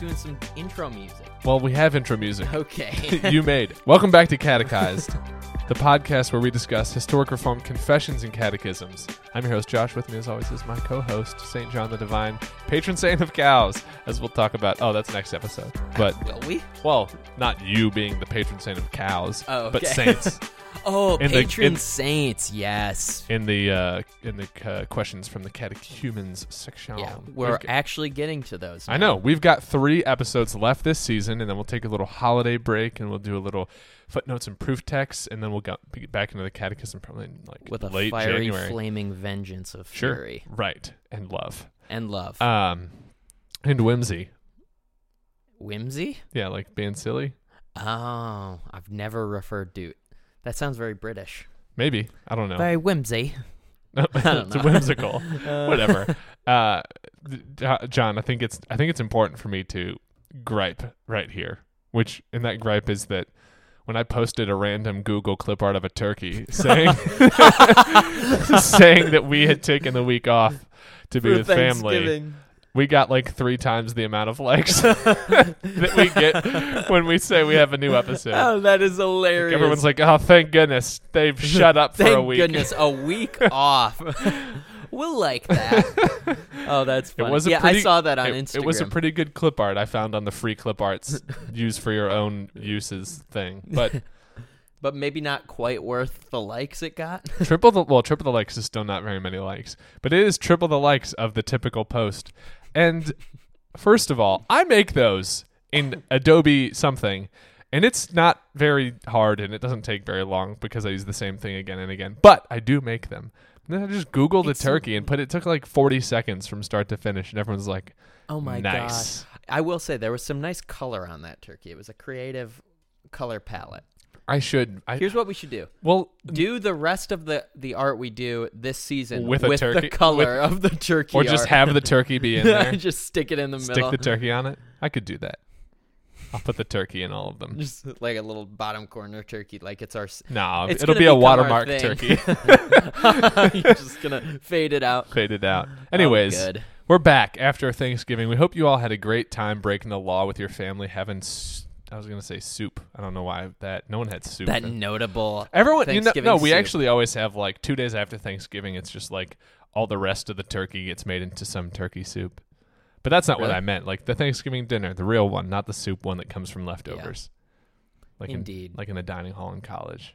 doing some intro music. Well, we have intro music. Okay. You made it. Welcome back to Catechized, the podcast where we discuss historic Reformed confessions and catechisms. I'm your host, Josh. With me, as always, is my co-host, St. John the Divine, patron saint of cows, as we'll talk about. Oh, that's next episode. But will we? Well, not you being the patron saint of cows, but saints. Oh, patron saints, yes. In the questions from the catechumens section. Yeah, we're actually getting to those now. I know. We've got 3 episodes left this season, and then we'll take a little holiday break, and we'll do a little footnotes and proof texts, and then we'll get back into the catechism probably in with a late fiery, January. Flaming vengeance of fury. Right. And love. And whimsy. Whimsy? Yeah, like being silly. Oh, I've never referred to it. That sounds very British. Maybe. I don't know. Very whimsy. It's whimsical. Whatever. John, I think it's important for me to gripe right here, and that gripe is that when I posted a random Google clip art of a turkey saying that we had taken the week off to be with family, we got 3 times the amount of likes that we get when we say we have a new episode. Oh, that is hilarious. Everyone's like, oh, thank goodness. They've shut up for a week. Thank goodness, a week off. We'll like that. Oh, that's funny. I saw that on Instagram. It was a pretty good clip art I found on the free clip arts used for your own uses thing. But maybe not quite worth the likes it got. Triple the likes is still not very many likes. But it is triple the likes of the typical post. And first of all, I make those in Adobe something, and it's not very hard, and it doesn't take very long because I use the same thing again and again. But I do make them. And then I just Googled the turkey and it took 40 seconds from start to finish, and everyone's like, "Oh my gosh!" I will say there was some nice color on that turkey. It was a creative color palette. Here's what we should do. Well, do the rest of the art we do this season with turkey, the color of the turkey, or just have the turkey be in there. Just stick it in the middle. Stick the turkey on it. I could do that. I'll put the turkey in all of them. Just like a little bottom corner turkey, like it's our. No, it'll be a watermark turkey. You're just gonna fade it out. Anyways. Oh, good. We're back after Thanksgiving. We hope you all had a great time breaking the law with your family, having. I was going to say soup. I don't know why that. No one had soup. That notable everyone. Thanksgiving soup. We actually always have 2 days after Thanksgiving. It's just all the rest of the turkey gets made into some turkey soup. But that's not what I meant. The Thanksgiving dinner, the real one, not the soup one that comes from leftovers. Yeah. Indeed. In a dining hall in college.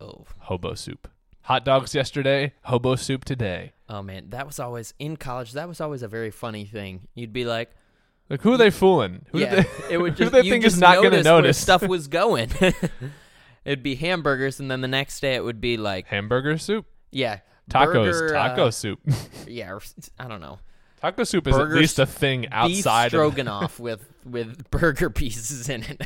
Oh. Hobo soup. Hot dogs yesterday, hobo soup today. Oh, man. That was always, in college, a very funny thing. You'd be like, who are they fooling? Who they think is not going to notice? Stuff was going. It'd be hamburgers, and then the next day it would be hamburger soup. Yeah, taco soup. Yeah, I don't know. Taco soup is at least a thing outside. Beef stroganoff with burger pieces in it.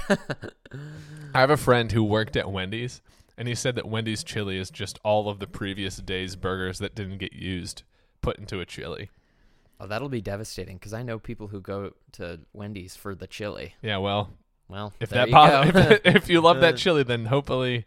I have a friend who worked at Wendy's, and he said that Wendy's chili is just all of the previous day's burgers that didn't get used put into a chili. Oh, that'll be devastating because I know people who go to Wendy's for the chili. Yeah, well. If you love that chili, then hopefully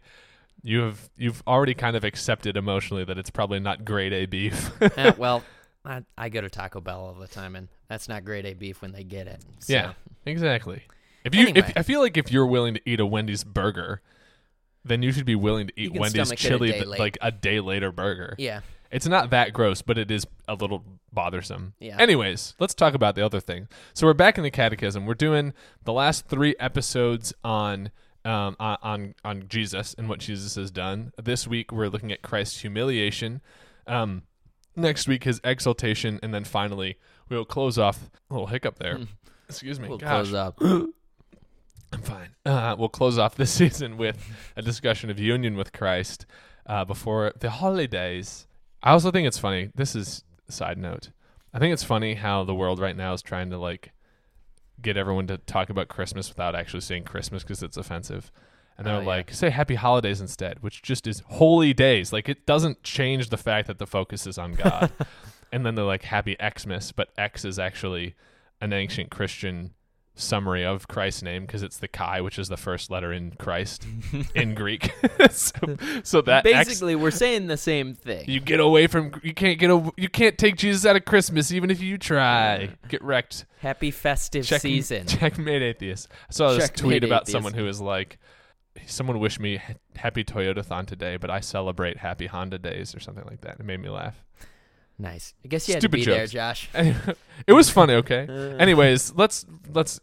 you've already kind of accepted emotionally that it's probably not grade A beef. I go to Taco Bell all the time, and that's not grade A beef when they get it. So. Yeah, exactly. I feel like if you're willing to eat a Wendy's burger, then you should be willing to eat Wendy's chili a day later burger. Yeah. It's not that gross, but it is a little bothersome. Yeah. Anyways, let's talk about the other thing. So we're back in the catechism. We're doing the last 3 episodes on Jesus and what Jesus has done. This week, we're looking at Christ's humiliation. Next week, his exaltation. And then finally, we'll close off. A little hiccup there. Excuse me. Close up. I'm fine. We'll close off this season with a discussion of union with Christ before the holidays. I also think it's funny. This is a side note. I think it's funny how the world right now is trying to get everyone to talk about Christmas without actually saying Christmas because it's offensive. And they're say happy holidays instead, which just is holy days. It doesn't change the fact that the focus is on God. And then they're happy Xmas, but X is actually an ancient Christian summary of Christ's name, because it's the Chi, which is the first letter in Christ in Greek. so that basically we're saying the same thing. You can't take Jesus out of Christmas even if you try. Get wrecked. Happy festive season. Checkmate atheist. I saw this tweet about someone who is like, someone wished me happy Toyotathon today, but I celebrate happy Honda days or something like that. It made me laugh. Nice. I guess you had to be there, Josh. It was funny, okay? Anyways, let's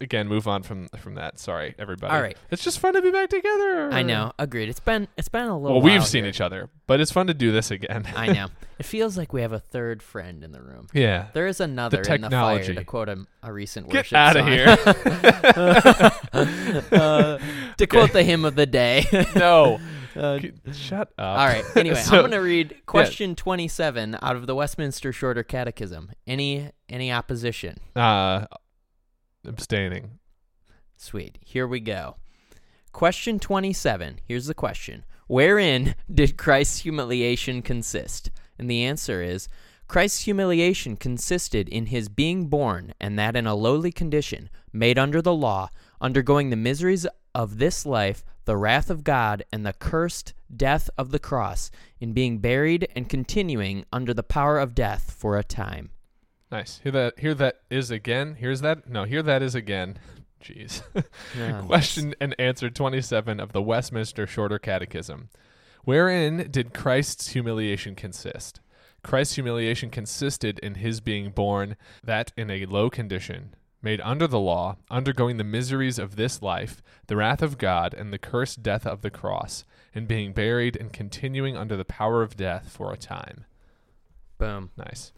again move on from that. Sorry, everybody. All right. It's just fun to be back together. I know. Agreed. It's been a little while. Well, we've seen each other, but it's fun to do this again. I know. It feels like we have a third friend in the room. Yeah. There is another in the fire, to quote a recent worship song. Get out of here. To quote the hymn of the day. No. Shut up. All right. Anyway, I'm going to read question 27 out of the Westminster Shorter Catechism. Any opposition? Abstaining. Sweet. Here we go. Question 27. Here's the question. Wherein did Christ's humiliation consist? And the answer is, Christ's humiliation consisted in his being born, and that in a lowly condition, made under the law, undergoing the miseries of this life, the wrath of God, and the cursed death of the cross, in being buried and continuing under the power of death for a time. Nice. Here that is again. Jeez. Yeah, question and answer 27 of the Westminster Shorter Catechism. Wherein did Christ's humiliation consist? Christ's humiliation consisted in his being born, that in a low condition, made under the law, undergoing the miseries of this life, the wrath of God, and the cursed death of the cross, and being buried and continuing under the power of death for a time. Boom. Nice.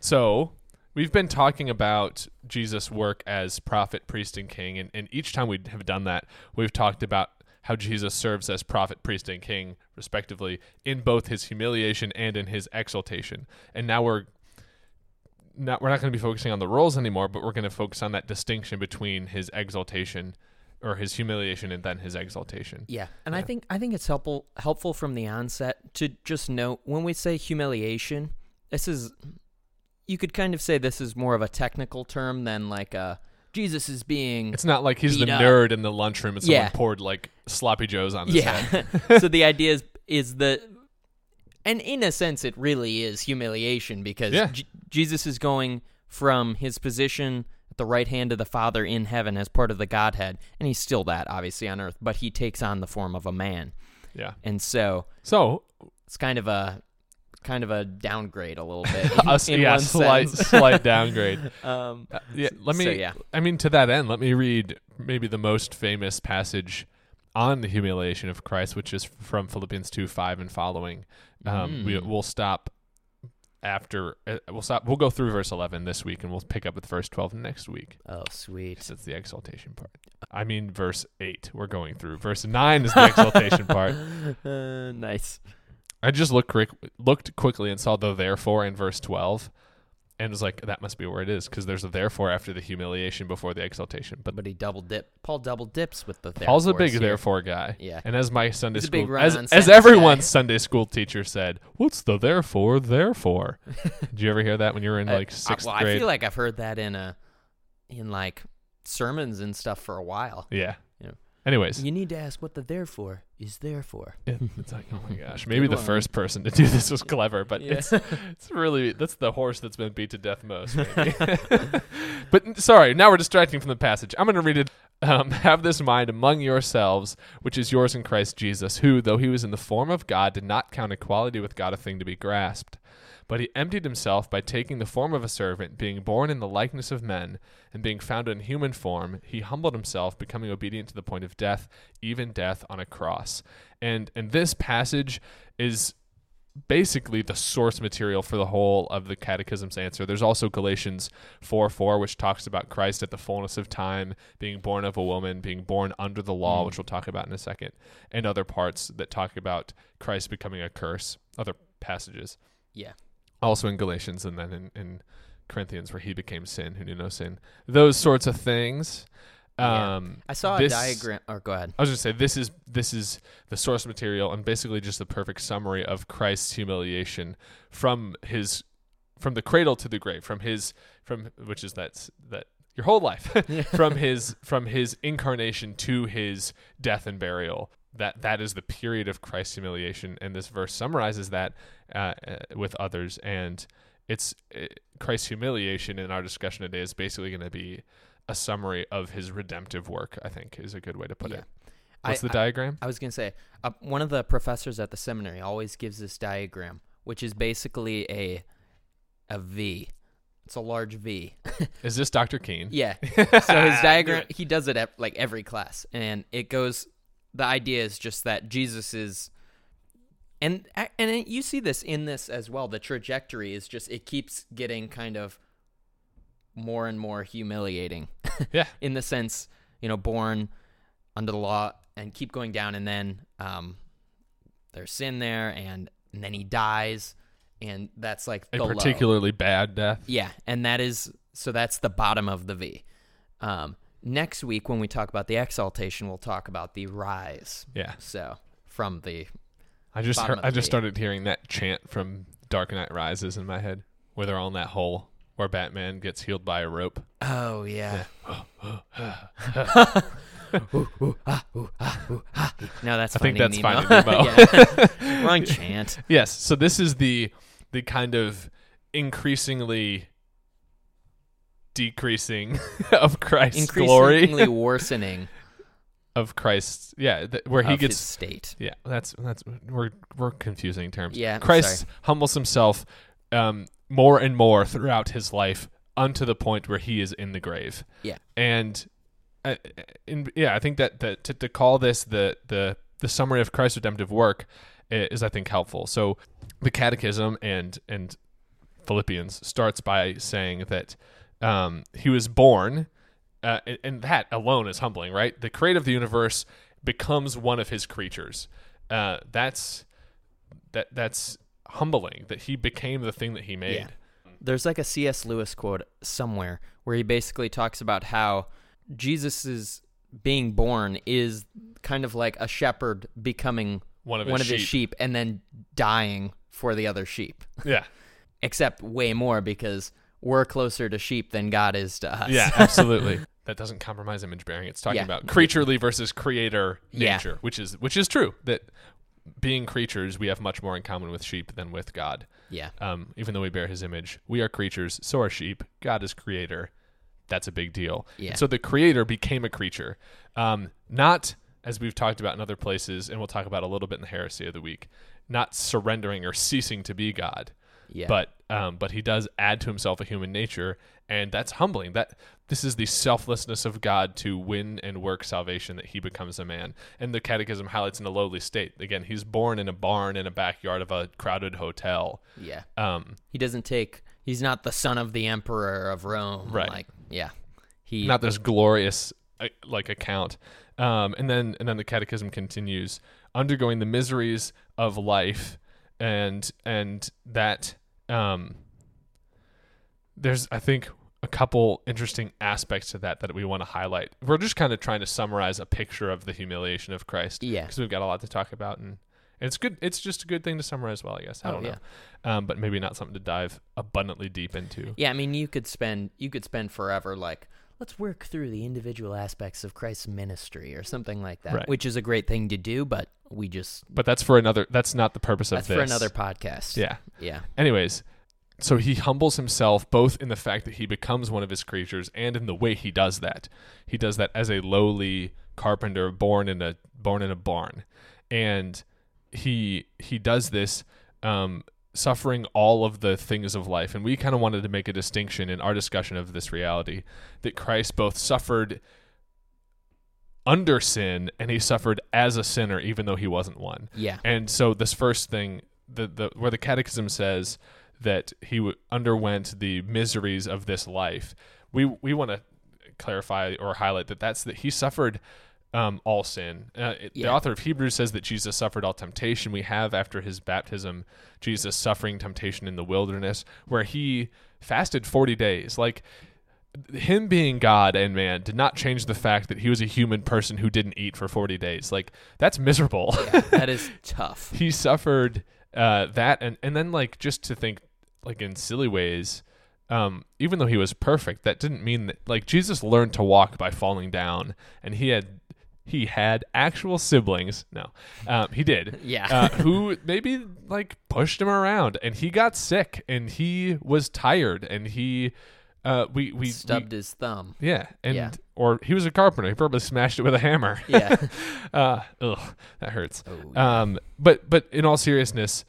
So we've been talking about Jesus' work as prophet, priest, and king, and each time we have done that, we've talked about how Jesus serves as prophet, priest, and king, respectively, in both his humiliation and in his exaltation. And now we're not going to be focusing on the roles anymore, but we're going to focus on that distinction between his exaltation or his humiliation and then his exaltation. Yeah. And yeah. I think it's helpful from the onset to just note, when we say humiliation, you could kind of say this is more of a technical term than like a Jesus is being. It's not like he's the nerd in the lunchroom and someone poured like sloppy joes on his head. So the idea is the, and in a sense, it really is humiliation, because Jesus is going from his position at the right hand of the Father in heaven as part of the Godhead, and he's still that, obviously, on earth, but he takes on the form of a man. Yeah. And so it's kind of a downgrade a little bit. Slight downgrade. To that end, let me read maybe the most famous passage on the humiliation of Christ, which is from Philippians 2:5 and following. We'll go through verse 11 this week, and we'll pick up with verse 12 next week. Oh, sweet. That's the exaltation part. I mean, verse 8 we're going through. Verse 9 is the exaltation part. Nice. I just looked quickly and saw the therefore in verse 12, and was like, that must be where it is, because there's a therefore after the humiliation before the exaltation. But he Paul double dips with the therefore. Paul's a big therefore guy. Yeah. And as my Sunday school, as everyone's Sunday school teacher said, what's the therefore? Did you ever hear that when you were in like sixth grade? I feel like I've heard that in like sermons and stuff for a while. Yeah. You know? Anyways. You need to ask what the therefore is there for. It's like, oh my gosh, maybe the first person to do this was clever, but it's really, that's the horse that's been beat to death most, maybe. But sorry, now we're distracting from the passage. I'm going to read it. Have this mind among yourselves, which is yours in Christ Jesus, who, though he was in the form of God, did not count equality with God a thing to be grasped. But he emptied himself by taking the form of a servant, being born in the likeness of men, and being found in human form, he humbled himself, becoming obedient to the point of death, even death on a cross. And this passage is basically the source material for the whole of the Catechism's answer. There's also Galatians 4:4, which talks about Christ at the fullness of time, being born of a woman, being born under the law, which we'll talk about in a second, and other parts that talk about Christ becoming a curse, other passages. Yeah. Also in Galatians, and then in Corinthians, where he became sin, who knew no sin. Those sorts of things. I saw a diagram. Or go ahead. I was going to say, this is the source material and basically just the perfect summary of Christ's humiliation from the cradle to the grave, which is that your whole life from his incarnation to his death and burial. That is the period of Christ's humiliation, and this verse summarizes that with others. And it's Christ's humiliation in our discussion today is basically going to be a summary of his redemptive work, I think, is a good way to put it. What's the diagram? I was going to say, one of the professors at the seminary always gives this diagram, which is basically a V. It's a large V. Is this Dr. Keene? Yeah. So his diagram, he does it at like every class, and it goes. The idea is just that Jesus is, and you see this in this as well. The trajectory is just, it keeps getting kind of more and more humiliating. Yeah. In the sense, born under the law and keep going down, and then there's sin there, and then he dies, and that's like the particularly bad death. Yeah, and that's the bottom of the V. Next week, when we talk about the exaltation, we'll talk about the rise. Yeah. So from the, I just started hearing that chant from Dark Knight Rises in my head, where they're all in that hole where Batman gets healed by a rope. Oh yeah. No, that's Finding Nemo. I think that's Finding Nemo. Wrong chant. Yes. So this is the kind of increasingly decreasing of Christ's glory, increasingly worsening of Christ's where he gets his state. Yeah, that's we're confusing terms. Yeah, Christ humbles himself more and more throughout his life unto the point where he is in the grave. Yeah, and I think that to call this the summary of Christ's redemptive work is, I think, helpful. So the Catechism and Philippians starts by saying that. He was born, and that alone is humbling, right? The creator of the universe becomes one of his creatures. That's humbling, that he became the thing that he made. Yeah. There's like a C.S. Lewis quote somewhere where he basically talks about how Jesus's being born is kind of like a shepherd becoming one of his sheep and then dying for the other sheep. Yeah. Except way more, because we're closer to sheep than God is to us. Yeah, absolutely. That doesn't compromise image bearing. It's talking about creaturely versus creator nature, which is true, that being creatures, we have much more in common with sheep than with God. Yeah. Even though we bear his image, we are creatures, so are sheep. God is creator. That's a big deal. Yeah. And so the creator became a creature. Not, as we've talked about in other places, and we'll talk about a little bit in the heresy of the week, not surrendering or ceasing to be God. Yeah. But he does add to himself a human nature, and that's humbling. That this is the selflessness of God to win and work salvation, that he becomes a man. And the Catechism highlights in a lowly state. Again, he's born in a barn in a backyard of a crowded hotel. Yeah. He doesn't take. He's not the son of the emperor of Rome. Right. Like, yeah. He not this glorious like account. And then the Catechism continues, undergoing the miseries of life. And that there's, I think, a couple interesting aspects to that we want to highlight. We're just kind of trying to summarize a picture of the humiliation of Christ. Yeah. Because we've got a lot to talk about, and it's good. It's just a good thing to summarize well, I guess. I don't know. But maybe not something to dive abundantly deep into. Yeah, I mean, you could spend forever like, let's work through the individual aspects of Christ's ministry or something like that, right. Which is a great thing to do, but we just... But that's for another... That's not the purpose of this. That's for another podcast. Yeah. Yeah. Anyways, so he humbles himself both in the fact that he becomes one of his creatures and in the way he does that. He does that as a lowly carpenter born in a barn. And he does this... suffering all of the things of life. And we kind of wanted to make a distinction in our discussion of this reality that Christ both suffered under sin and he suffered as a sinner, even though he wasn't one. Yeah. And so this first thing, where the Catechism says that he underwent the miseries of this life, we want to clarify or highlight that he suffered all sin. The author of Hebrews says that Jesus suffered all temptation. We have, after his baptism, Jesus suffering temptation in the wilderness, where he fasted 40 days. Like, him being God and man did not change the fact that he was a human person who didn't eat for 40 days. Like, that's miserable. Yeah, that is tough. He suffered that. And then, like, just to think, like, in silly ways, even though he was perfect, that didn't mean that, like, Jesus learned to walk by falling down, and he had actual siblings. No, he did. Yeah. Who maybe like pushed him around, and he got sick, and he was tired, and he, we stubbed his thumb. Yeah. And, yeah. Or he was a carpenter. He probably smashed it with a hammer. Yeah. That hurts. Oh, yeah. But in all seriousness,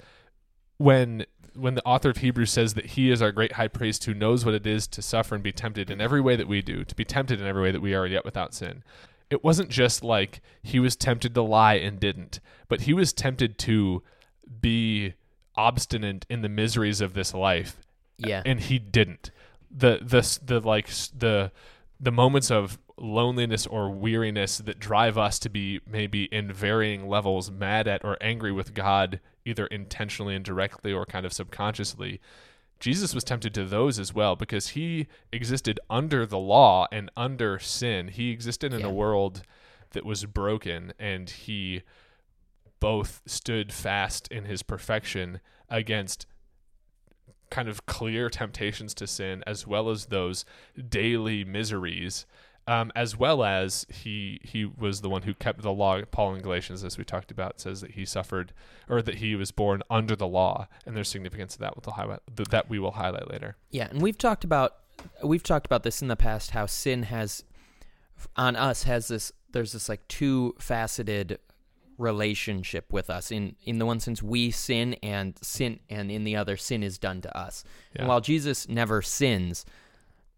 when the author of Hebrews says that he is our great high priest who knows what it is to suffer and be tempted in every way that we do, to be tempted in every way that we are yet without sin, it wasn't just like he was tempted to lie and didn't, but he was tempted to be obstinate in the miseries of this life. Yeah. And he didn't. The moments of loneliness or weariness that drive us to be maybe in varying levels mad at or angry with God, either intentionally and directly or kind of subconsciously, Jesus was tempted to those as well, because he existed under the law and under sin. He existed in a world that was broken, and he both stood fast in his perfection against kind of clear temptations to sin, as well as those daily miseries, as well as he was the one who kept the law. Paul in Galatians, as we talked about, says that he suffered, or that he was born under the law, and there's significance to that that we will highlight later. Yeah, and we've talked about this in the past, how sin has on us there's this like two-faceted relationship with us. In the one sense, we sin, and in the other, sin is done to us. Yeah. And while Jesus never sins,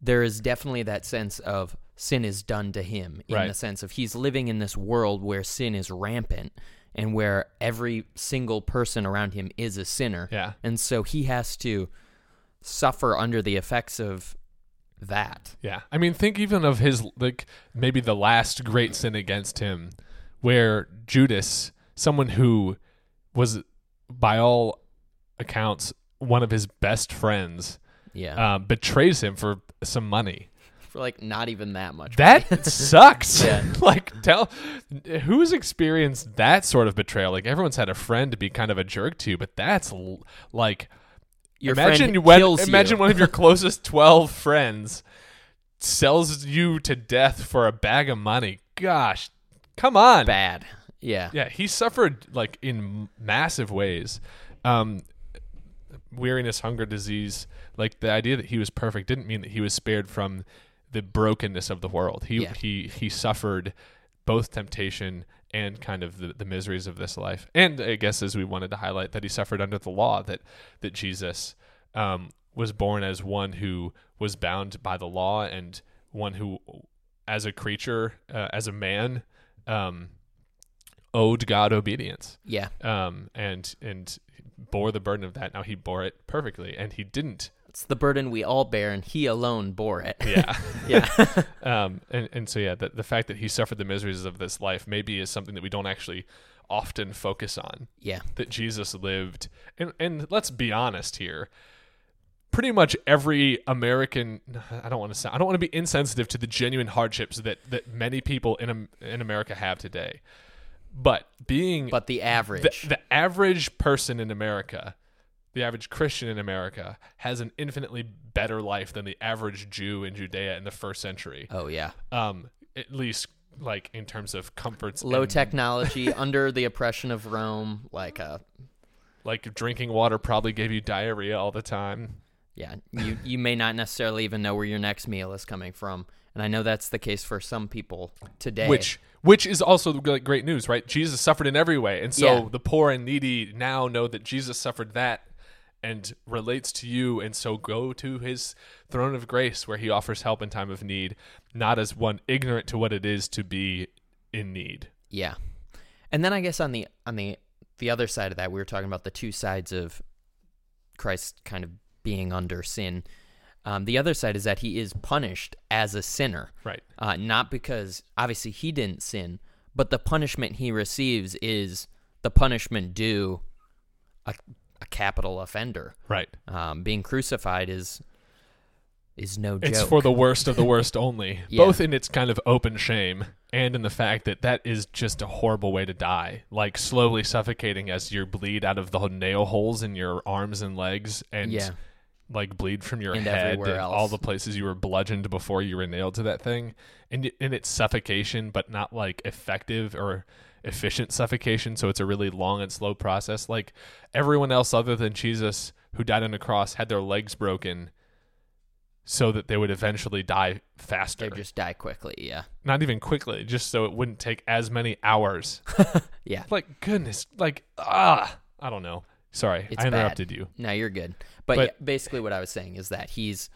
there is definitely that sense of sin is done to him, in the sense of he's living in this world where sin is rampant and where every single person around him is a sinner. Yeah. And so he has to suffer under the effects of that. Yeah. I mean, think even of his, like, maybe the last great sin against him, where Judas, someone who was, by all accounts, one of his best friends, betrays him for some money. For, like, not even that much. That sucks. Yeah. Like, who's experienced that sort of betrayal? Like, everyone's had a friend to be kind of a jerk to, but that's like, imagine one of your closest 12 friends sells you to death for a bag of money. Gosh, come on. Bad. Yeah. Yeah. He suffered, like, in massive ways. Weariness, hunger, disease, like the idea that he was perfect didn't mean that he was spared from the brokenness of the world. He suffered both temptation and kind of the miseries of this life. And I guess, as we wanted to highlight, that he suffered under the law, that Jesus was born as one who was bound by the law, and one who, as a creature, as a man, owed God obedience. Yeah. And bore the burden of that. Now, he bore it perfectly, and he didn't. It's the burden we all bear, and he alone bore it. Yeah. Yeah. The fact that he suffered the miseries of this life maybe is something that we don't actually often focus on. Yeah. That Jesus lived. And let's be honest here. Pretty much every American, I don't want to be insensitive to the genuine hardships that many people in America have today. But the average. The average person in America, the average Christian in America, has an infinitely better life than the average Jew in Judea in the first century. Oh, yeah. At least, like, in terms of comforts. Low technology, under the oppression of Rome, like drinking water probably gave you diarrhea all the time. Yeah. You may not necessarily even know where your next meal is coming from. And I know that's the case for some people today. Which is also great news, right? Jesus suffered in every way. And so the poor and needy now know that Jesus suffered that and relates to you. And so go to his throne of grace, where he offers help in time of need, not as one ignorant to what it is to be in need. Yeah. And then I guess on the other side of that, we were talking about the two sides of Christ kind of being under sin. The other side is that he is punished as a sinner, right? Not because, obviously, he didn't sin, but the punishment he receives is the punishment due a capital offender, right? Being crucified is no joke. It's for the worst of the worst only, both in its kind of open shame and in the fact that is just a horrible way to die, like slowly suffocating as you bleed out of the nail holes in your arms and legs, and like bleed from your head and all the places you were bludgeoned before you were nailed to that thing. And it's suffocation, but not like effective or efficient suffocation. So it's a really long and slow process. Like everyone else other than Jesus who died on the cross had their legs broken so that they would eventually die faster. They just die quickly, yeah. Not even quickly, just so it wouldn't take as many hours. Yeah. Like, goodness, like, I don't know. Sorry, I interrupted you. No, you're good. But yeah, basically what I was saying is that he's,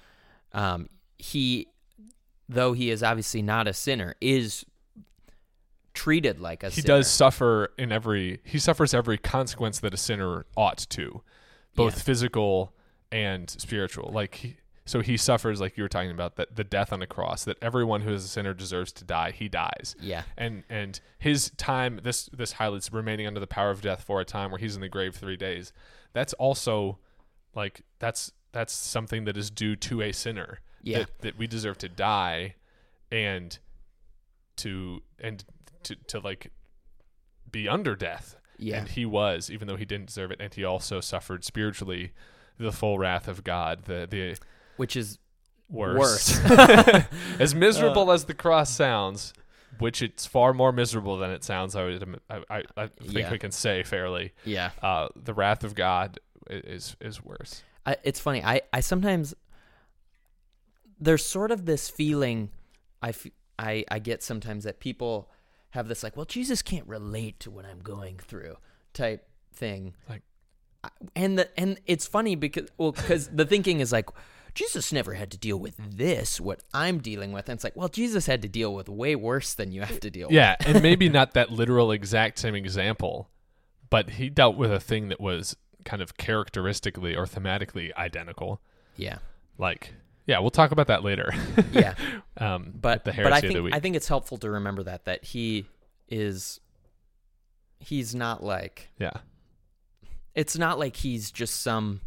though he is obviously not a sinner, is treated like a sinner. He does suffer he suffers every consequence that a sinner ought to, both physical and spiritual. Like, so he suffers, like you were talking about, that the death on the cross, that everyone who is a sinner deserves to die, he dies. Yeah. And his time, this highlights remaining under the power of death for a time where he's in the grave 3 days. That's also, like, that's something that is due to a sinner. Yeah. That we deserve to die and to like, be under death. Yeah. And he was, even though he didn't deserve it, and he also suffered spiritually the full wrath of God, which is worse. As miserable as the cross sounds, which it's far more miserable than it sounds, I think we can say fairly. Yeah. The wrath of God is worse. It's funny. I sometimes... There's sort of this feeling I get sometimes that people have this like, well, Jesus can't relate to what I'm going through type thing. Like, and it's funny because the thinking is like, Jesus never had to deal with this, what I'm dealing with. And it's like, well, Jesus had to deal with way worse than you have to deal with. Yeah, and maybe not that literal exact same example, but he dealt with a thing that was kind of characteristically or thematically identical. Yeah. Like, yeah, we'll talk about that later. Yeah. But I think it's helpful to remember that he's not like... Yeah. It's not like he's just some...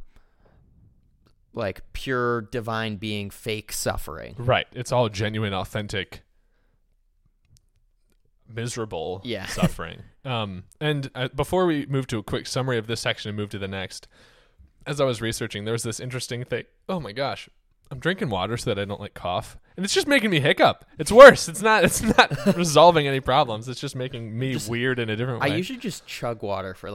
like pure divine being, fake suffering. Right. It's all genuine, authentic, miserable suffering. And before we move to a quick summary of this section and move to the next, as I was researching, there was this interesting thing. Oh my gosh, I'm drinking water so that I don't cough. And it's just making me hiccup. It's worse. It's not resolving any problems. It's just making me weird in a different way. I usually just chug water for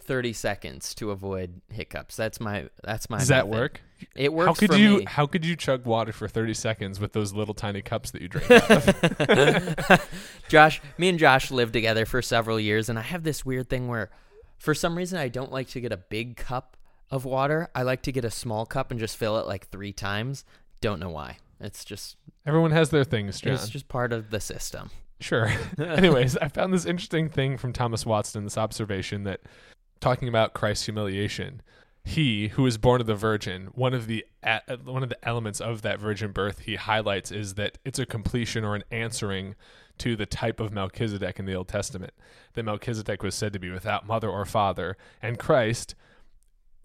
30 seconds to avoid hiccups. That's my Does that method. Work? It works for me. How could you chug water for 30 seconds with those little tiny cups that you drink out of? Me and Josh lived together for several years, and I have this weird thing where for some reason I don't like to get a big cup of water. I like to get a small cup and just fill it 3 times. Don't know why. It's just... Everyone has their things, John. It's just part of the system. Sure. Anyways, I found this interesting thing from Thomas Watson, this observation that talking about Christ's humiliation, he who is born of the virgin, one of the elements of that virgin birth he highlights is that it's a completion or an answering to the type of Melchizedek in the Old Testament. That Melchizedek was said to be without mother or father, and Christ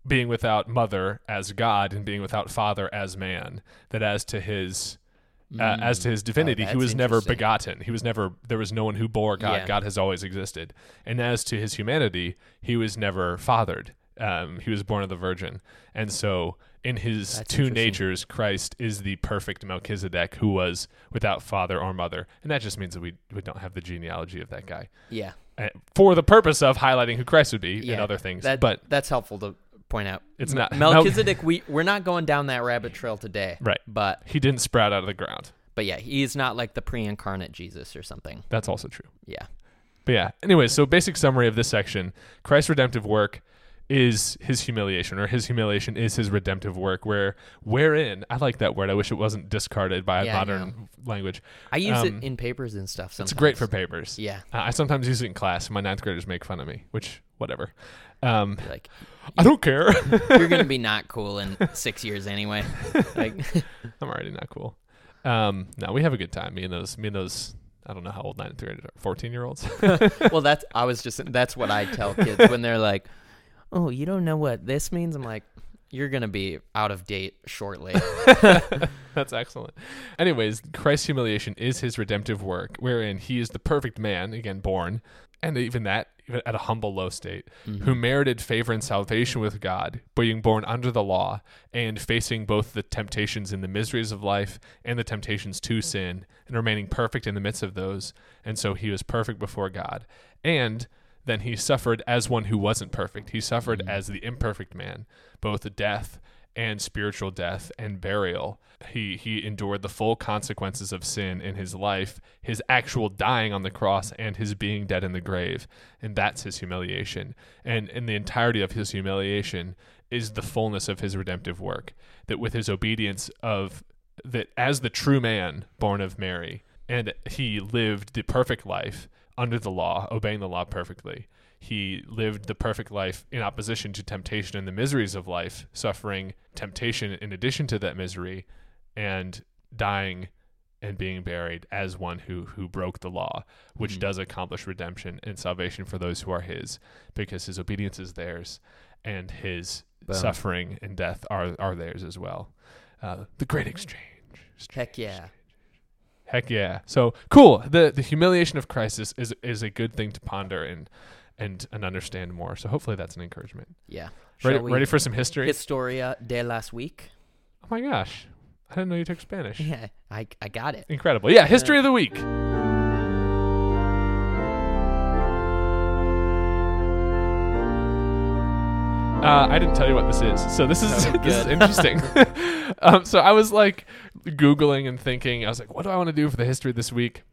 being without mother as God and being without father as man, that as to his divinity, he was never begotten. There was no one who bore God. Yeah. God has always existed. And as to his humanity, he was never fathered. He was born of the virgin. And so in his two natures, Christ is the perfect Melchizedek who was without father or mother. And that just means that we don't have the genealogy of that guy. Yeah. For the purpose of highlighting who Christ would be and other things. But that's helpful to point out. It's not Melchizedek. We're not going down that rabbit trail today, right? But he didn't sprout out of the ground. But yeah, he is not like the pre-incarnate Jesus or something. That's also true. Yeah. But yeah. Anyway, so basic summary of this section: Christ's redemptive work is his humiliation, or his humiliation is his redemptive work. Wherein I like that word. I wish it wasn't discarded by modern language. I use it in papers and stuff sometimes. It's great for papers. Yeah. I sometimes use it in class. My ninth graders make fun of me, which whatever. I don't care. You're going to be not cool in 6 years anyway. I'm already not cool. No, we have a good time. Me and those, I don't know how old 9th graders are, 14-year-olds. Well, that's what I tell kids when they're like, oh, you don't know what this means. I'm like, You're going to be out of date shortly. That's excellent. Anyways, Christ's humiliation is his redemptive work, wherein he is the perfect man, again, born, and even that, even at a humble, low state, mm-hmm. who merited favor and salvation with God, being born under the law and facing both the temptations and the miseries of life and the temptations to sin, and remaining perfect in the midst of those. And so he was perfect before God. And then he suffered as one who wasn't perfect. He suffered as the imperfect man, both death and spiritual death and burial. He endured the full consequences of sin in his life, his actual dying on the cross and his being dead in the grave. And that's his humiliation. And in the entirety of his humiliation is the fullness of his redemptive work, that with his obedience of that as the true man born of Mary, and he lived the perfect life under the law, obeying the law perfectly. He lived the perfect life in opposition to temptation and the miseries of life, suffering temptation in addition to that misery, and dying and being buried as one who broke the law, which does accomplish redemption and salvation for those who are his, because his obedience is theirs, and his suffering and death are theirs as well. The great exchange. Heck yeah. Heck yeah. So cool. The humiliation of Christ is a good thing to ponder and understand more. So hopefully that's an encouragement. Yeah. Ready for some history? Historia de las week. Oh my gosh. I didn't know you took Spanish. Yeah. I got it. Incredible. Yeah. History of the week. I didn't tell you what this is. So this is interesting. So I was like Googling and thinking, I was like, what do I want to do for the history this week?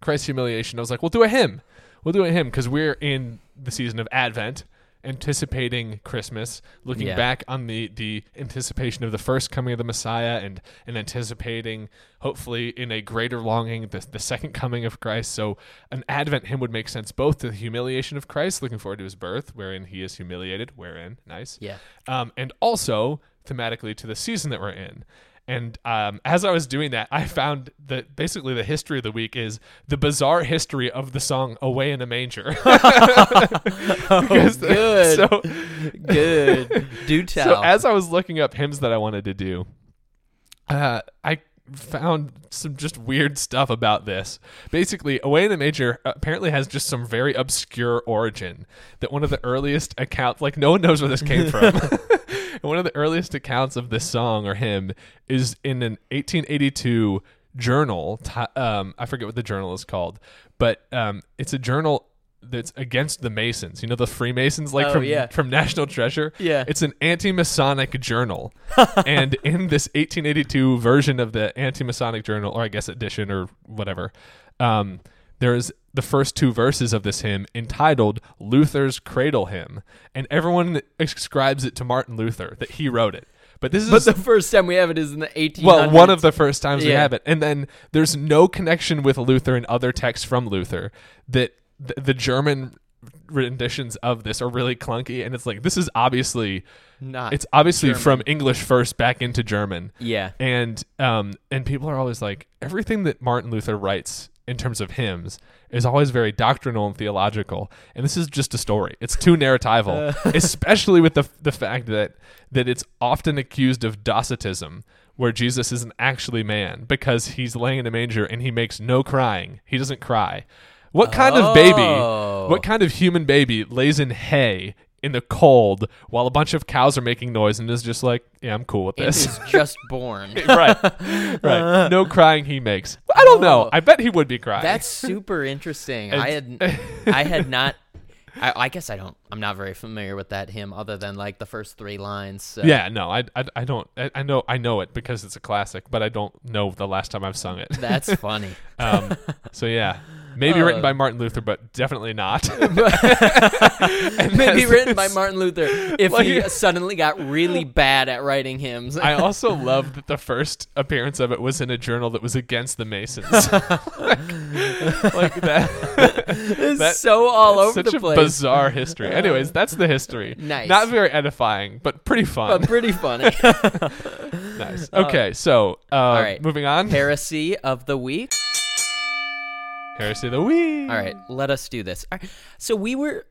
Christ's humiliation. I was like, we'll do a hymn. We'll do a hymn because we're in the season of Advent, anticipating Christmas, looking back on the anticipation of the first coming of the Messiah and anticipating, hopefully in a greater longing, the second coming of Christ. So an Advent hymn would make sense both to the humiliation of Christ, looking forward to his birth, wherein he is humiliated, and also thematically to the season that we're in. And as I was doing that, I found that basically the history of the week is the bizarre history of the song Away in a Manger. Good. Do tell. So as I was looking up hymns that I wanted to do, I found some just weird stuff about this. Basically, Away in a Manger apparently has just some very obscure origin, that one of the earliest accounts, like no one knows where this came from. One of the earliest accounts of this song or hymn is in an 1882 journal. I forget what the journal is called, but it's a journal that's against the Masons. You know, the Freemasons, like from National Treasure? Yeah. It's an anti-Masonic journal. And in this 1882 version of the anti-Masonic journal, or I guess edition or whatever, there is the first two verses of this hymn entitled Luther's Cradle Hymn, and everyone ascribes it to Martin Luther, that he wrote it. But the first time we have it is in the 1800s. Well, one of the first times we have it. And then there's no connection with Luther and other texts from Luther, that the German renditions of this are really clunky, and it's like, this is obviously not, it's obviously German. From English first back into German. Yeah. And people are always like, everything that Martin Luther writes in terms of hymns is always very doctrinal and theological, and this is just a story. It's too narratival, especially with the fact that it's often accused of docetism, where Jesus isn't actually man because he's laying in a manger and he makes no crying. He doesn't cry. What kind of baby? What kind of human baby lays in hay in the cold while a bunch of cows are making noise and is just like, yeah, I'm cool with this. He's just born. Right. No crying he makes. I don't know. I bet he would be crying. That's super interesting. I'm not very familiar with that hymn other than like the first three lines. So. Yeah, no, I know it because it's a classic, but I don't know the last time I've sung it. That's funny. So yeah. Maybe written by Martin Luther, but definitely not. Maybe written by Martin Luther if he suddenly got really bad at writing hymns. I also love that the first appearance of it was in a journal that was against the Masons. like that. It's so all over the place. Such a bizarre history. Anyways, that's the history. Nice. Not very edifying, but pretty fun. But pretty funny. Nice. Okay, so all right. Moving on. Heresy of the week. Heresy of the week. All right, let us do this. All right, so we were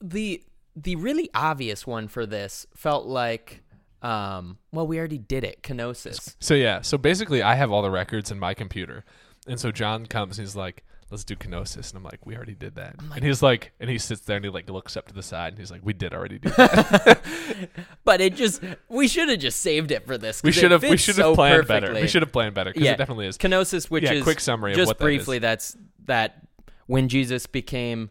the the really obvious one for this felt like, well, we already did it, kenosis. So yeah, so basically I have all the records in my computer. And so John comes and he's like, let's do kenosis. And I'm like, we already did that. Like, and he's like, and he sits there and he like looks up to the side and he's like, we did already do that. But it just, we should have just saved it for this. We should have planned better. We should have planned better because it definitely is. Kenosis, which is quick summary just of what briefly, that is. That's that when Jesus became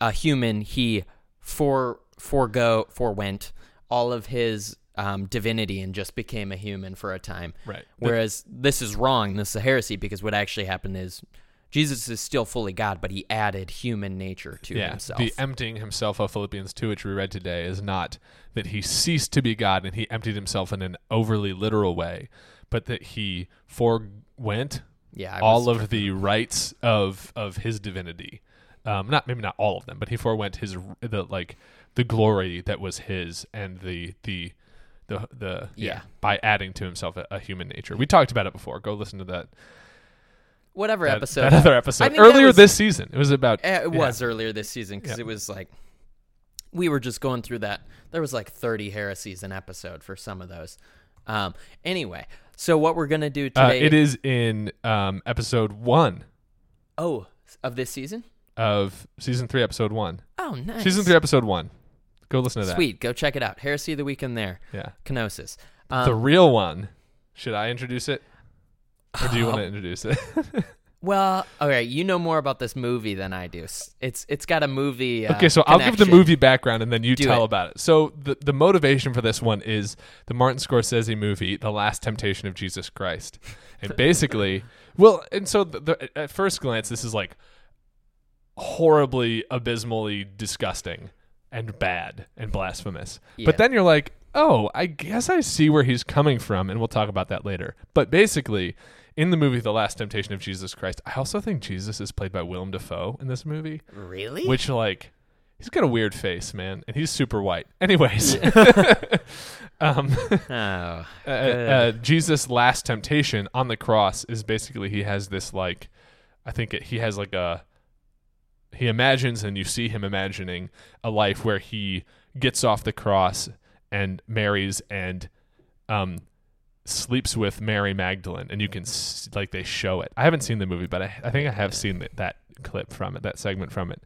a human, he forewent all of his divinity and just became a human for a time. Right. Whereas this is wrong. This is a heresy because what actually happened is Jesus is still fully God, but he added human nature to himself. The emptying himself of Philippians 2, which we read today, is not that he ceased to be God and he emptied himself in an overly literal way, but that he forewent all of the rights of his divinity. Not all of them, but he forewent the glory that was his and the by adding to himself a human nature. We talked about it before. Go listen to that. Another episode. This season. It was about... It was earlier this season because it was like... We were just going through that. There was like 30 heresies an episode for some of those. Anyway, so what we're going to do today... it is in episode 1. Oh, of this season? Of season 3, episode 1. Oh, nice. Season 3, episode 1. Go listen to that. Sweet. Go check it out. Heresy of the Week in there. Yeah. Kenosis. The real one. Should I introduce it? Or do you want to introduce it? Well, okay, you know more about this movie than I do. It's got a movie okay, so connection. I'll give the movie background and then you tell about it. So the motivation for this one is the Martin Scorsese movie, The Last Temptation of Jesus Christ. And basically, at first glance, this is like horribly, abysmally disgusting and bad and blasphemous. Yeah. But then you're like, oh, I guess I see where he's coming from, and we'll talk about that later. But basically, in the movie The Last Temptation of Jesus Christ, I also think Jesus is played by Willem Dafoe in this movie. Really? Which, like, he's got a weird face, man, and he's super white. Anyways. Jesus' last temptation on the cross is basically he has this, like, I think he has, like, he imagines, and you see him imagining a life where he gets off the cross and marries and sleeps with Mary Magdalene, and you can they show it. I haven't seen the movie, but I think I have seen that clip from it, that segment from it,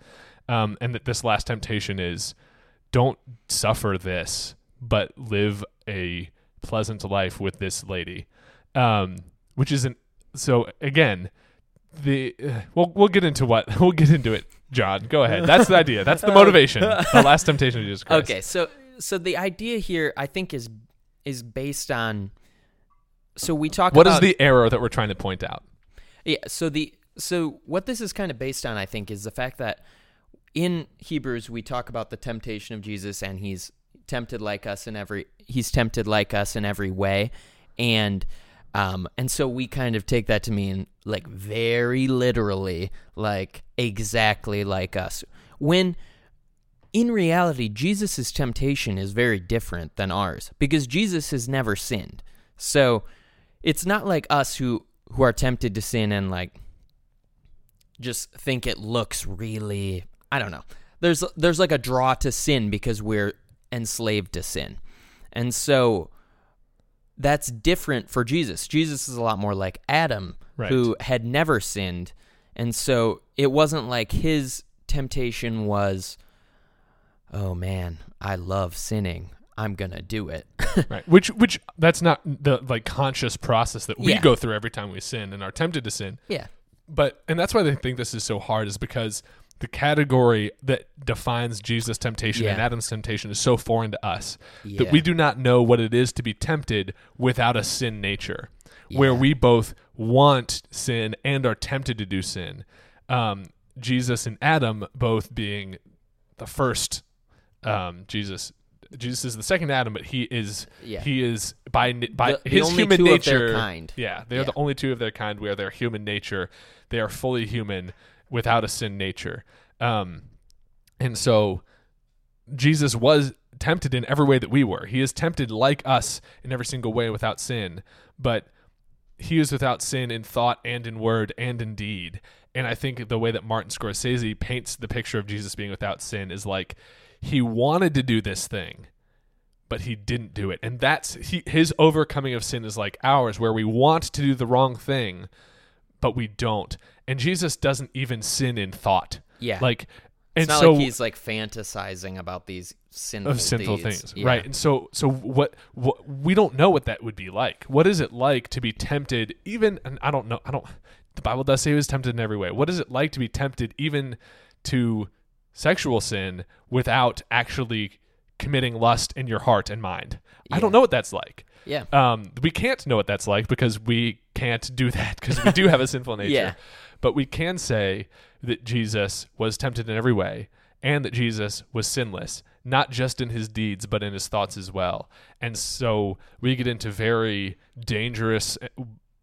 and that this last temptation is don't suffer this, but live a pleasant life with this lady, which isn't. So again, we'll get into it. John, go ahead. That's the idea. That's the motivation. The last temptation of Jesus Christ. Okay, so. So the idea here, I think, is based on. So we talk. What about, is the error that we're trying to point out? Yeah. So what this is kind of based on, I think, is the fact that in Hebrews we talk about the temptation of Jesus, and he's tempted like us in every way, and so we kind of take that to mean like very literally, like exactly like us when. In reality, Jesus' temptation is very different than ours because Jesus has never sinned. So it's not like us who are tempted to sin and like just think it looks really, I don't know. There's like a draw to sin because we're enslaved to sin. And so that's different for Jesus. Jesus is a lot more like Adam, right, who had never sinned. And so it wasn't like his temptation was, oh man, I love sinning. I'm gonna do it. Right. Which that's not the like conscious process that we go through every time we sin and are tempted to sin. Yeah. And that's why they think this is so hard, is because the category that defines Jesus' temptation and Adam's temptation is so foreign to us that we do not know what it is to be tempted without a sin nature, where we both want sin and are tempted to do sin. Jesus and Adam both being the first. Jesus is the second Adam, but he is by the his only human two nature. Of their kind. Yeah, they are the only two of their kind. We are their human nature. They are fully human without a sin nature. And so Jesus was tempted in every way that we were. He is tempted like us in every single way without sin, but he is without sin in thought and in word and in deed. And I think the way that Martin Scorsese paints the picture of Jesus being without sin is like, He wanted to do this thing, but he didn't do it. And that's his overcoming of sin is like ours, where we want to do the wrong thing, but we don't. And Jesus doesn't even sin in thought. Yeah. It's not like he's like fantasizing about these sinful things. Yeah. Right. And so what we don't know what that would be like. What is it like to be tempted even, and the Bible does say he was tempted in every way. What is it like to be tempted even to sexual sin without actually committing lust in your heart and mind? Yeah. I don't know what that's like. Yeah. We can't know what that's like because we can't do that because we do have a sinful nature. Yeah. But we can say that Jesus was tempted in every way and that Jesus was sinless, not just in his deeds, but in his thoughts as well. And so we get into very dangerous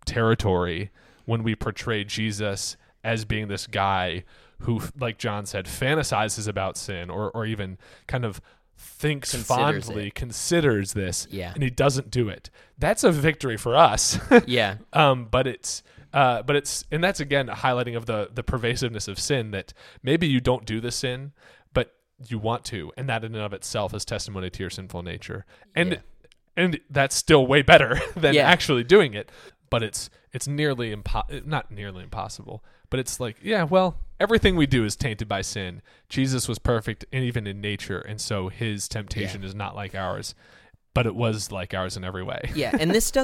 territory when we portray Jesus as being this guy who, like John said, fantasizes about sin or even kind of thinks considers this, yeah, and he doesn't do it. That's a victory for us. Yeah. But that's again a highlighting of the pervasiveness of sin, that maybe you don't do the sin, but you want to, and that in and of itself is testimony to your sinful nature. And and that's still way better than actually doing it. But it's nearly not nearly impossible, but it's like, yeah, well, everything we do is tainted by sin. Jesus was perfect and even in nature, and so his temptation is not like ours, but it was like ours in every way. Yeah, and this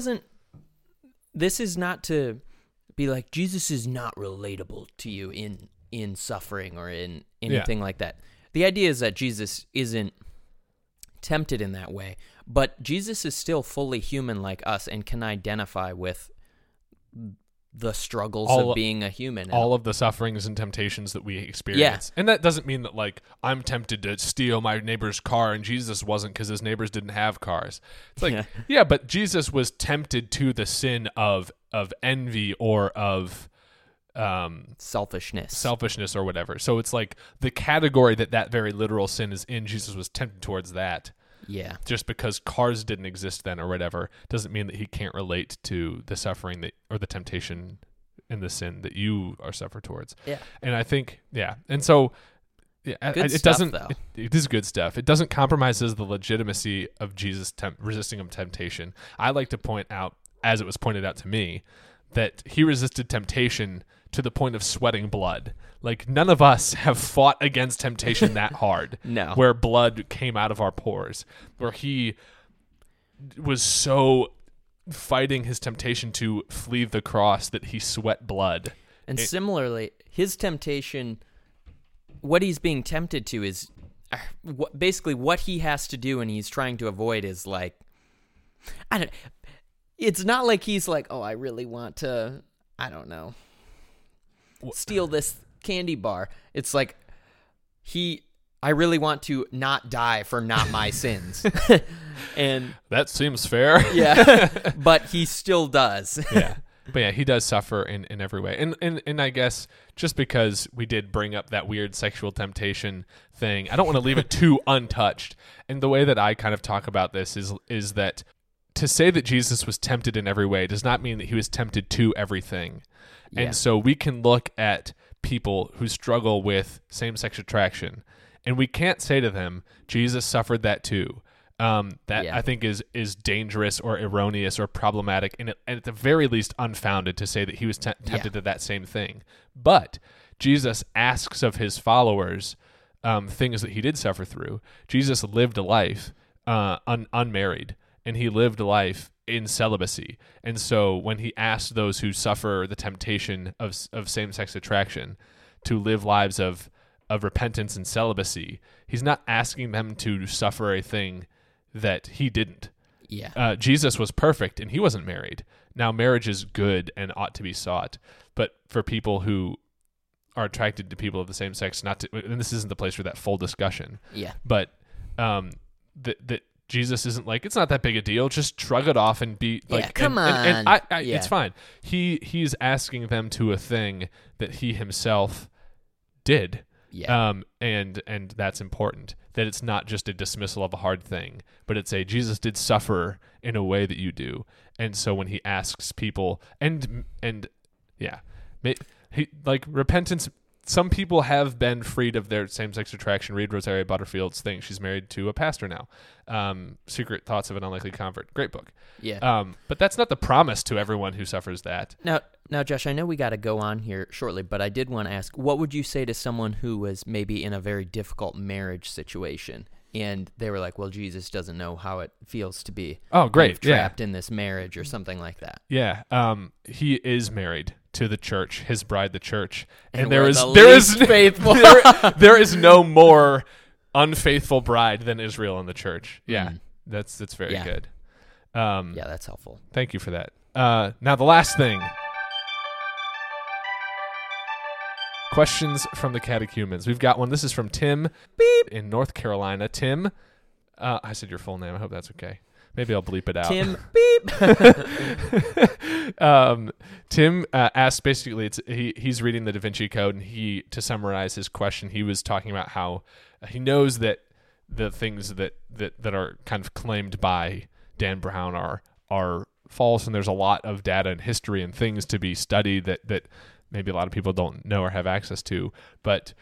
is not to be like, Jesus is not relatable to you in suffering or in anything like that. The idea is that Jesus isn't tempted in that way, but Jesus is still fully human like us and can identify with the struggles of being a human. All of the sufferings and temptations that we experience. Yeah. And that doesn't mean that, like, I'm tempted to steal my neighbor's car and Jesus wasn't because his neighbors didn't have cars. It's like, yeah, but Jesus was tempted to the sin of envy or of selfishness or whatever. So it's like the category that very literal sin is in, Jesus was tempted towards that. Yeah. Just because cars didn't exist then or whatever doesn't mean that he can't relate to the suffering or the temptation and the sin that you are suffer towards. Yeah. And I think, And so it is good stuff. It doesn't compromise the legitimacy of Jesus resisting of temptation. I like to point out, as it was pointed out to me, that he resisted temptation to the point of sweating blood. Like, none of us have fought against temptation that hard. No. Where blood came out of our pores. Where he was so fighting his temptation to flee the cross that he sweat blood. And similarly, his temptation, what he's being tempted to is basically what he has to do and he's trying to avoid is like... It's not like he's like, oh, I really want to... I don't know. Steal this candy bar. It's like I really want to not die for not my sins. And that seems fair. Yeah. But he still does. Yeah. But yeah, he does suffer in every way. And I guess just because we did bring up that weird sexual temptation thing, I don't want to leave it too untouched. And the way that I kind of talk about this is that to say that Jesus was tempted in every way does not mean that he was tempted to everything. Yeah. And so we can look at people who struggle with same-sex attraction, and we can't say to them, Jesus suffered that too. I think is dangerous or erroneous or problematic, and at the very least unfounded to say that he was tempted to that same thing. But Jesus asks of his followers things that he did suffer through. Jesus lived a life unmarried, and he lived a life in celibacy. And so when he asked those who suffer the temptation of same-sex attraction to live lives of repentance and celibacy, he's not asking them to suffer a thing that he didn't. Yeah. Jesus was perfect and he wasn't married. Now, marriage is good and ought to be sought, but for people who are attracted to people of the same sex, and this isn't the place for that full discussion. Yeah. But Jesus isn't like, it's not that big a deal. Just shrug it off and be like, come on. And it's fine. He's asking them to a thing that he himself did. Yeah. And that's important, that it's not just a dismissal of a hard thing, but it's Jesus did suffer in a way that you do. And so when he asks people, repentance some people have been freed of their same-sex attraction. Read Rosaria Butterfield's thing. She's married to a pastor now. Secret Thoughts of an Unlikely Convert. Great book. Yeah. But that's not the promise to everyone who suffers that. Now, Josh, I know we got to go on here shortly, but I did want to ask, what would you say to someone who was maybe in a very difficult marriage situation? And they were like, well, Jesus doesn't know how it feels to be trapped in this marriage or something like that. Yeah. He is married to the church, his bride, the church. And there is faithful. there is no more unfaithful bride than Israel and the church. Yeah. Mm. That's very good. Yeah, that's helpful. Thank you for that. Now the last thing. Questions from the catechumens. We've got one. This is from Tim in North Carolina. Tim, I said your full name. I hope that's okay. Maybe I'll bleep it out. Tim, beep. Tim asked basically, he's reading the Da Vinci Code, and to summarize his question, he was talking about how he knows that the things that are kind of claimed by Dan Brown are false, and there's a lot of data and history and things to be studied that maybe a lot of people don't know or have access to, but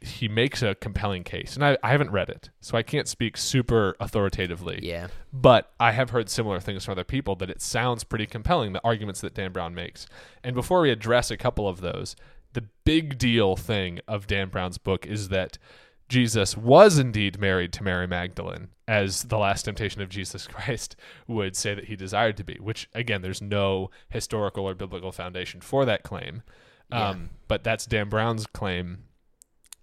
he makes a compelling case. And I haven't read it, so I can't speak super authoritatively. Yeah. But I have heard similar things from other people that it sounds pretty compelling, the arguments that Dan Brown makes. And before we address a couple of those, the big deal thing of Dan Brown's book is that Jesus was indeed married to Mary Magdalene, as The Last Temptation of Jesus Christ would say that he desired to be, which, again, there's no historical or biblical foundation for that claim. Yeah. But that's Dan Brown's claim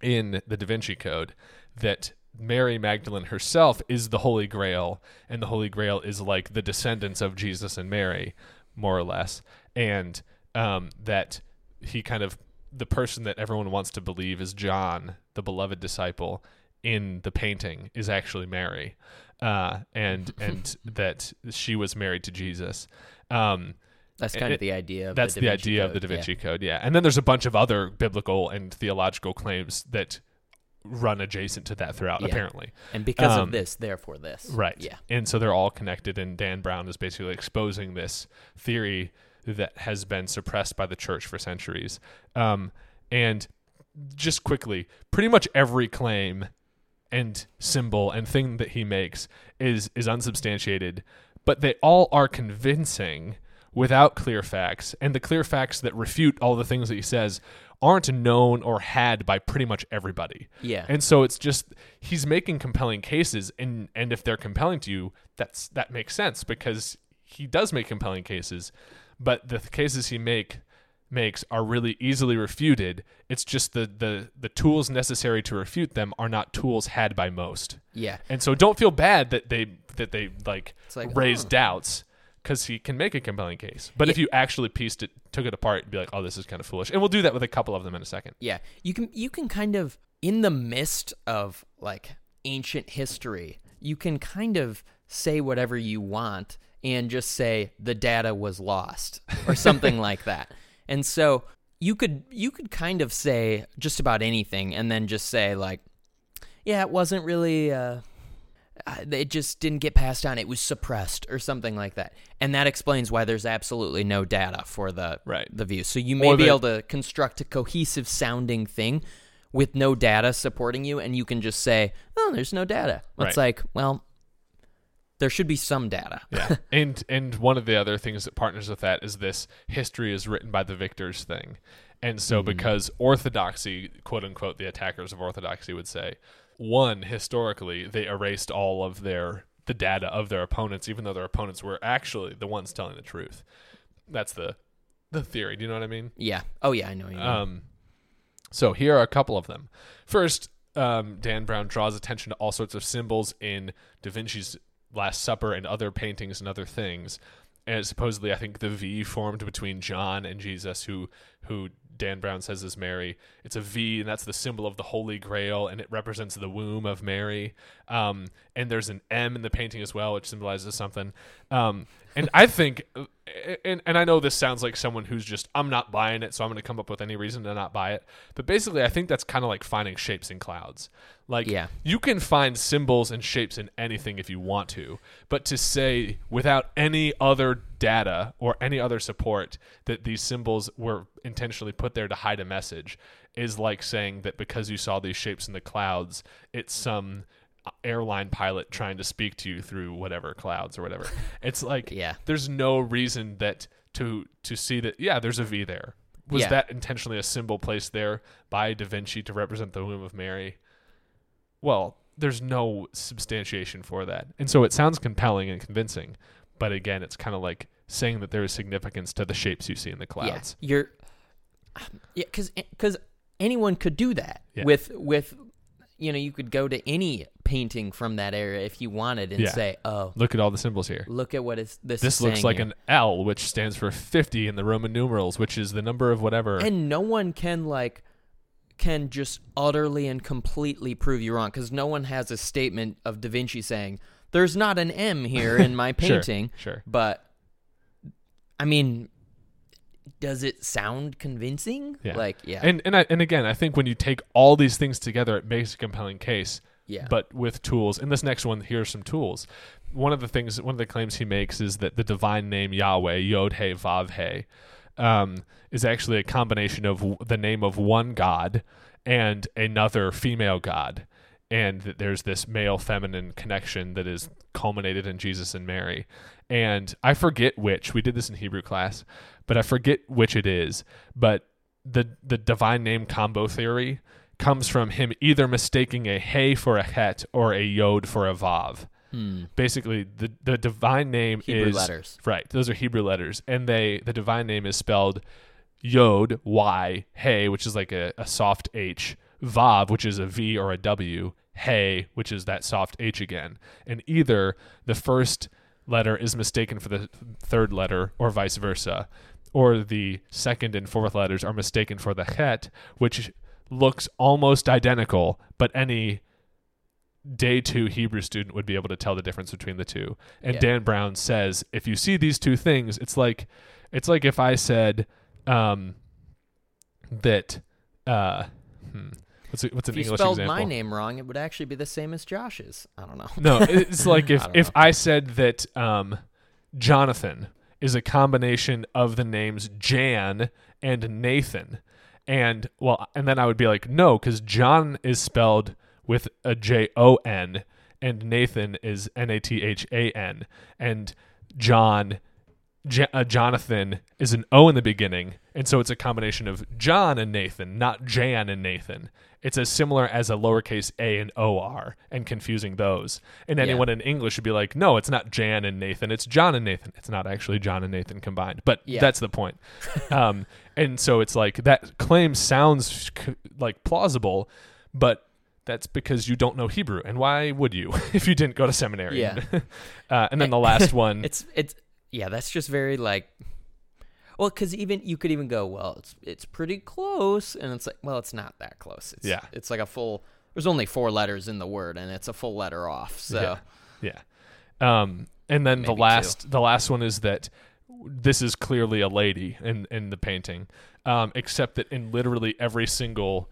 in the Da Vinci Code, that Mary Magdalene herself is the Holy Grail, and the Holy Grail is like the descendants of Jesus and Mary, more or less, and that he kind of, the person that everyone wants to believe is John, the beloved disciple in the painting, is actually Mary, and that she was married to Jesus. That's kind of the idea of the Da Vinci Code, yeah. And then there's a bunch of other biblical and theological claims that run adjacent to that throughout, apparently. And because of this, therefore this. Right. Yeah. And so they're all connected, and Dan Brown is basically exposing this theory that has been suppressed by the church for centuries. And just quickly, pretty much every claim and symbol and thing that he makes is unsubstantiated, but they all are convincing without clear facts, and the clear facts that refute all the things that he says aren't known or had by pretty much everybody. Yeah. And so it's just, he's making compelling cases, and if they're compelling to you, that makes sense, because he does make compelling cases, but the cases he makes are really easily refuted. It's just the tools necessary to refute them are not tools had by most. Yeah. And so don't feel bad that they raise doubts, because he can make a compelling case. But if you actually took it apart, you'd be like, oh, this is kind of foolish. And we'll do that with a couple of them in a second. Yeah. You can kind of, in the midst of ancient history, you can kind of say whatever you want and just say the data was lost or something like that. And so you could kind of say just about anything and then just say it wasn't really... it just didn't get passed on. It was suppressed or something like that. And that explains why there's absolutely no data for the view. So you may be able to construct a cohesive-sounding thing with no data supporting you, and you can just say, oh, there's no data. Right. It's there should be some data. Yeah, and one of the other things that partners with that is this history is written by the victors thing. And so because orthodoxy, quote-unquote, the attackers of orthodoxy would say, one, historically, they erased all of the data of their opponents, even though their opponents were actually the ones telling the truth. That's the theory. Do you know what I mean? Yeah. Oh, yeah, I know what you mean. So here are a couple of them. First, Dan Brown draws attention to all sorts of symbols in Da Vinci's Last Supper and other paintings and other things. And supposedly, I think the V formed between John and Jesus, who Dan Brown says is Mary. It's a V, and that's the symbol of the Holy Grail, and it represents the womb of Mary. And there's an M in the painting as well, which symbolizes something. And I think, and I know this sounds like someone who's just, I'm not buying it, so I'm going to come up with any reason to not buy it. But basically, I think that's kind of like finding shapes in clouds. You can find symbols and shapes in anything if you want to, but to say without any other data or any other support that these symbols were intentionally put there to hide a message is like saying that because you saw these shapes in the clouds, it's some airline pilot trying to speak to you through whatever clouds or whatever. It's like, yeah, there's no reason that to see that, yeah, there's a V there. Was that intentionally a symbol placed there by Da Vinci to represent the womb of Mary? Well, there's no substantiation for that. And so it sounds compelling and convincing, but again, it's kind of like saying that there is significance to the shapes you see in the clouds. Yeah, because anyone could do that with you know, you could go to any painting from that era if you wanted and say, oh, look at all the symbols here. Look at what is this. This looks like an L, which stands for 50 in the Roman numerals, which is the number of whatever. And no one can just utterly and completely prove you wrong, because no one has a statement of Da Vinci saying, there's not an M here in my painting. Sure. But I mean, does it sound convincing? Yeah. And again, I think when you take all these things together, it makes a compelling case. Yeah. But with tools, and this next one, here's some tools. One of the claims he makes is that the divine name Yahweh, Yod, He, Vav, He, is actually a combination of the name of one God and another female God, and that there's this male-feminine connection that is culminated in Jesus and Mary. And I forget which. We did this in Hebrew class, but I forget which it is. But the divine name combo theory comes from him either mistaking a He for a Het or a Yod for a Vav. Basically, the divine name Hebrew is... letters. Right. Those are Hebrew letters. And the divine name is spelled Yod, Y, He, which is like a soft H, Vav, which is a V or a W, He, which is that soft H again. And either the first letter is mistaken for the third letter or vice versa, or the second and fourth letters are mistaken for the Het, which looks almost identical, but any day 2 Hebrew student would be able to tell the difference between the two. And Dan Brown says, if you see these two things, it's like if I said that what's an English example? If you spelled my name wrong, it would actually be the same as Josh's. I don't know. No, it's like if I said that Jonathan is a combination of the names Jan and Nathan. And then I would be like, no, because John is spelled with a J-O-N, and Nathan is N-A-T-H-A-N, and Jonathan is an O in the beginning, and so it's a combination of John and Nathan, not Jan and Nathan. It's as similar as a lowercase a and O are, and confusing those. And anyone in English would be like, no, it's not Jan and Nathan, it's John and Nathan. It's not actually John and Nathan combined, but that's the point. And so it's like that claim sounds like plausible, but that's because you don't know Hebrew, and why would you if you didn't go to seminary? Yeah. And then the last one. Yeah, that's just very like, well, because even you could even go, well, it's pretty close, and it's like, well, it's not that close. It's like a full. There's only 4 letters in the word, and it's a full letter off. So yeah. And then the last one is that this is clearly a lady in the painting, except that in literally every single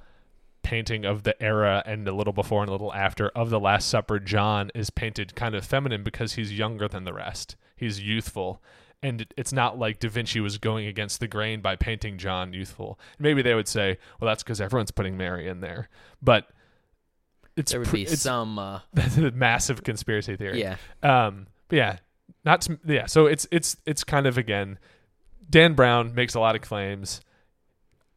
painting of the era and a little before and a little after of the Last Supper, John is painted kind of feminine because he's younger than the rest. He's youthful, and it's not like Da Vinci was going against the grain by painting John youthful. Maybe they would say, well, that's because everyone's putting Mary in there, but there would be some that's a massive conspiracy theory. So it's kind of, again, Dan Brown makes a lot of claims.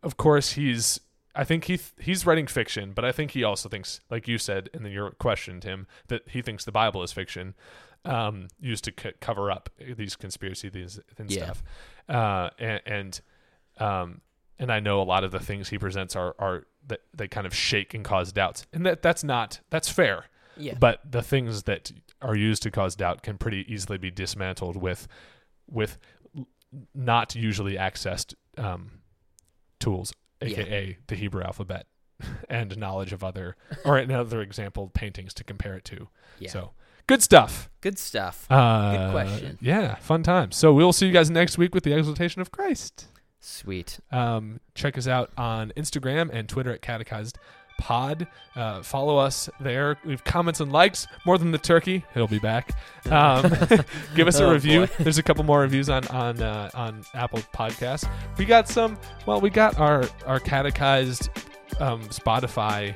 Of course, he's writing fiction, but I think he also thinks, like you said, and then you questioned him, that he thinks the Bible is fiction, used to cover up these conspiracy things and stuff. And I know a lot of the things he presents are that they kind of shake and cause doubts, and that's fair. Yeah. But the things that are used to cause doubt can pretty easily be dismantled with not usually accessed tools. AKA the Hebrew alphabet and knowledge of another example paintings to compare it to. Yeah. So good stuff. Good question. Yeah. Fun time. So we'll see you guys next week with the exaltation of Christ. Sweet. Check us out on Instagram and Twitter at Catechized Pod. Follow us there. We've comments and likes more than the turkey. He'll be back. Give us a review. Boy. There's a couple more reviews on Apple Podcasts. We got our catechized Spotify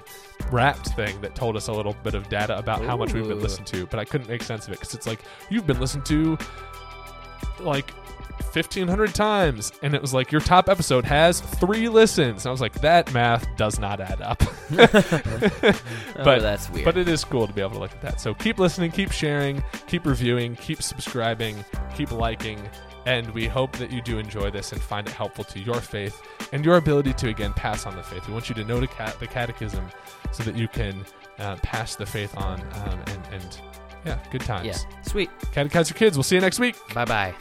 Wrapped thing that told us a little bit of data about how much we've been listened to, but I couldn't make sense of it because it's like, you've been listened to like 1,500 times, and it was like, your top episode has 3 listens, and I was like, that math does not add up. But that's weird. But it is cool to be able to look at that. So keep listening, keep sharing, keep reviewing, keep subscribing, keep liking, and we hope that you do enjoy this and find it helpful to your faith and your ability to, again, pass on the faith. We want you to know the catechism so that you can pass the faith on, and good times. Yeah. Sweet. Catechize your kids. We'll see you next week. Bye-bye.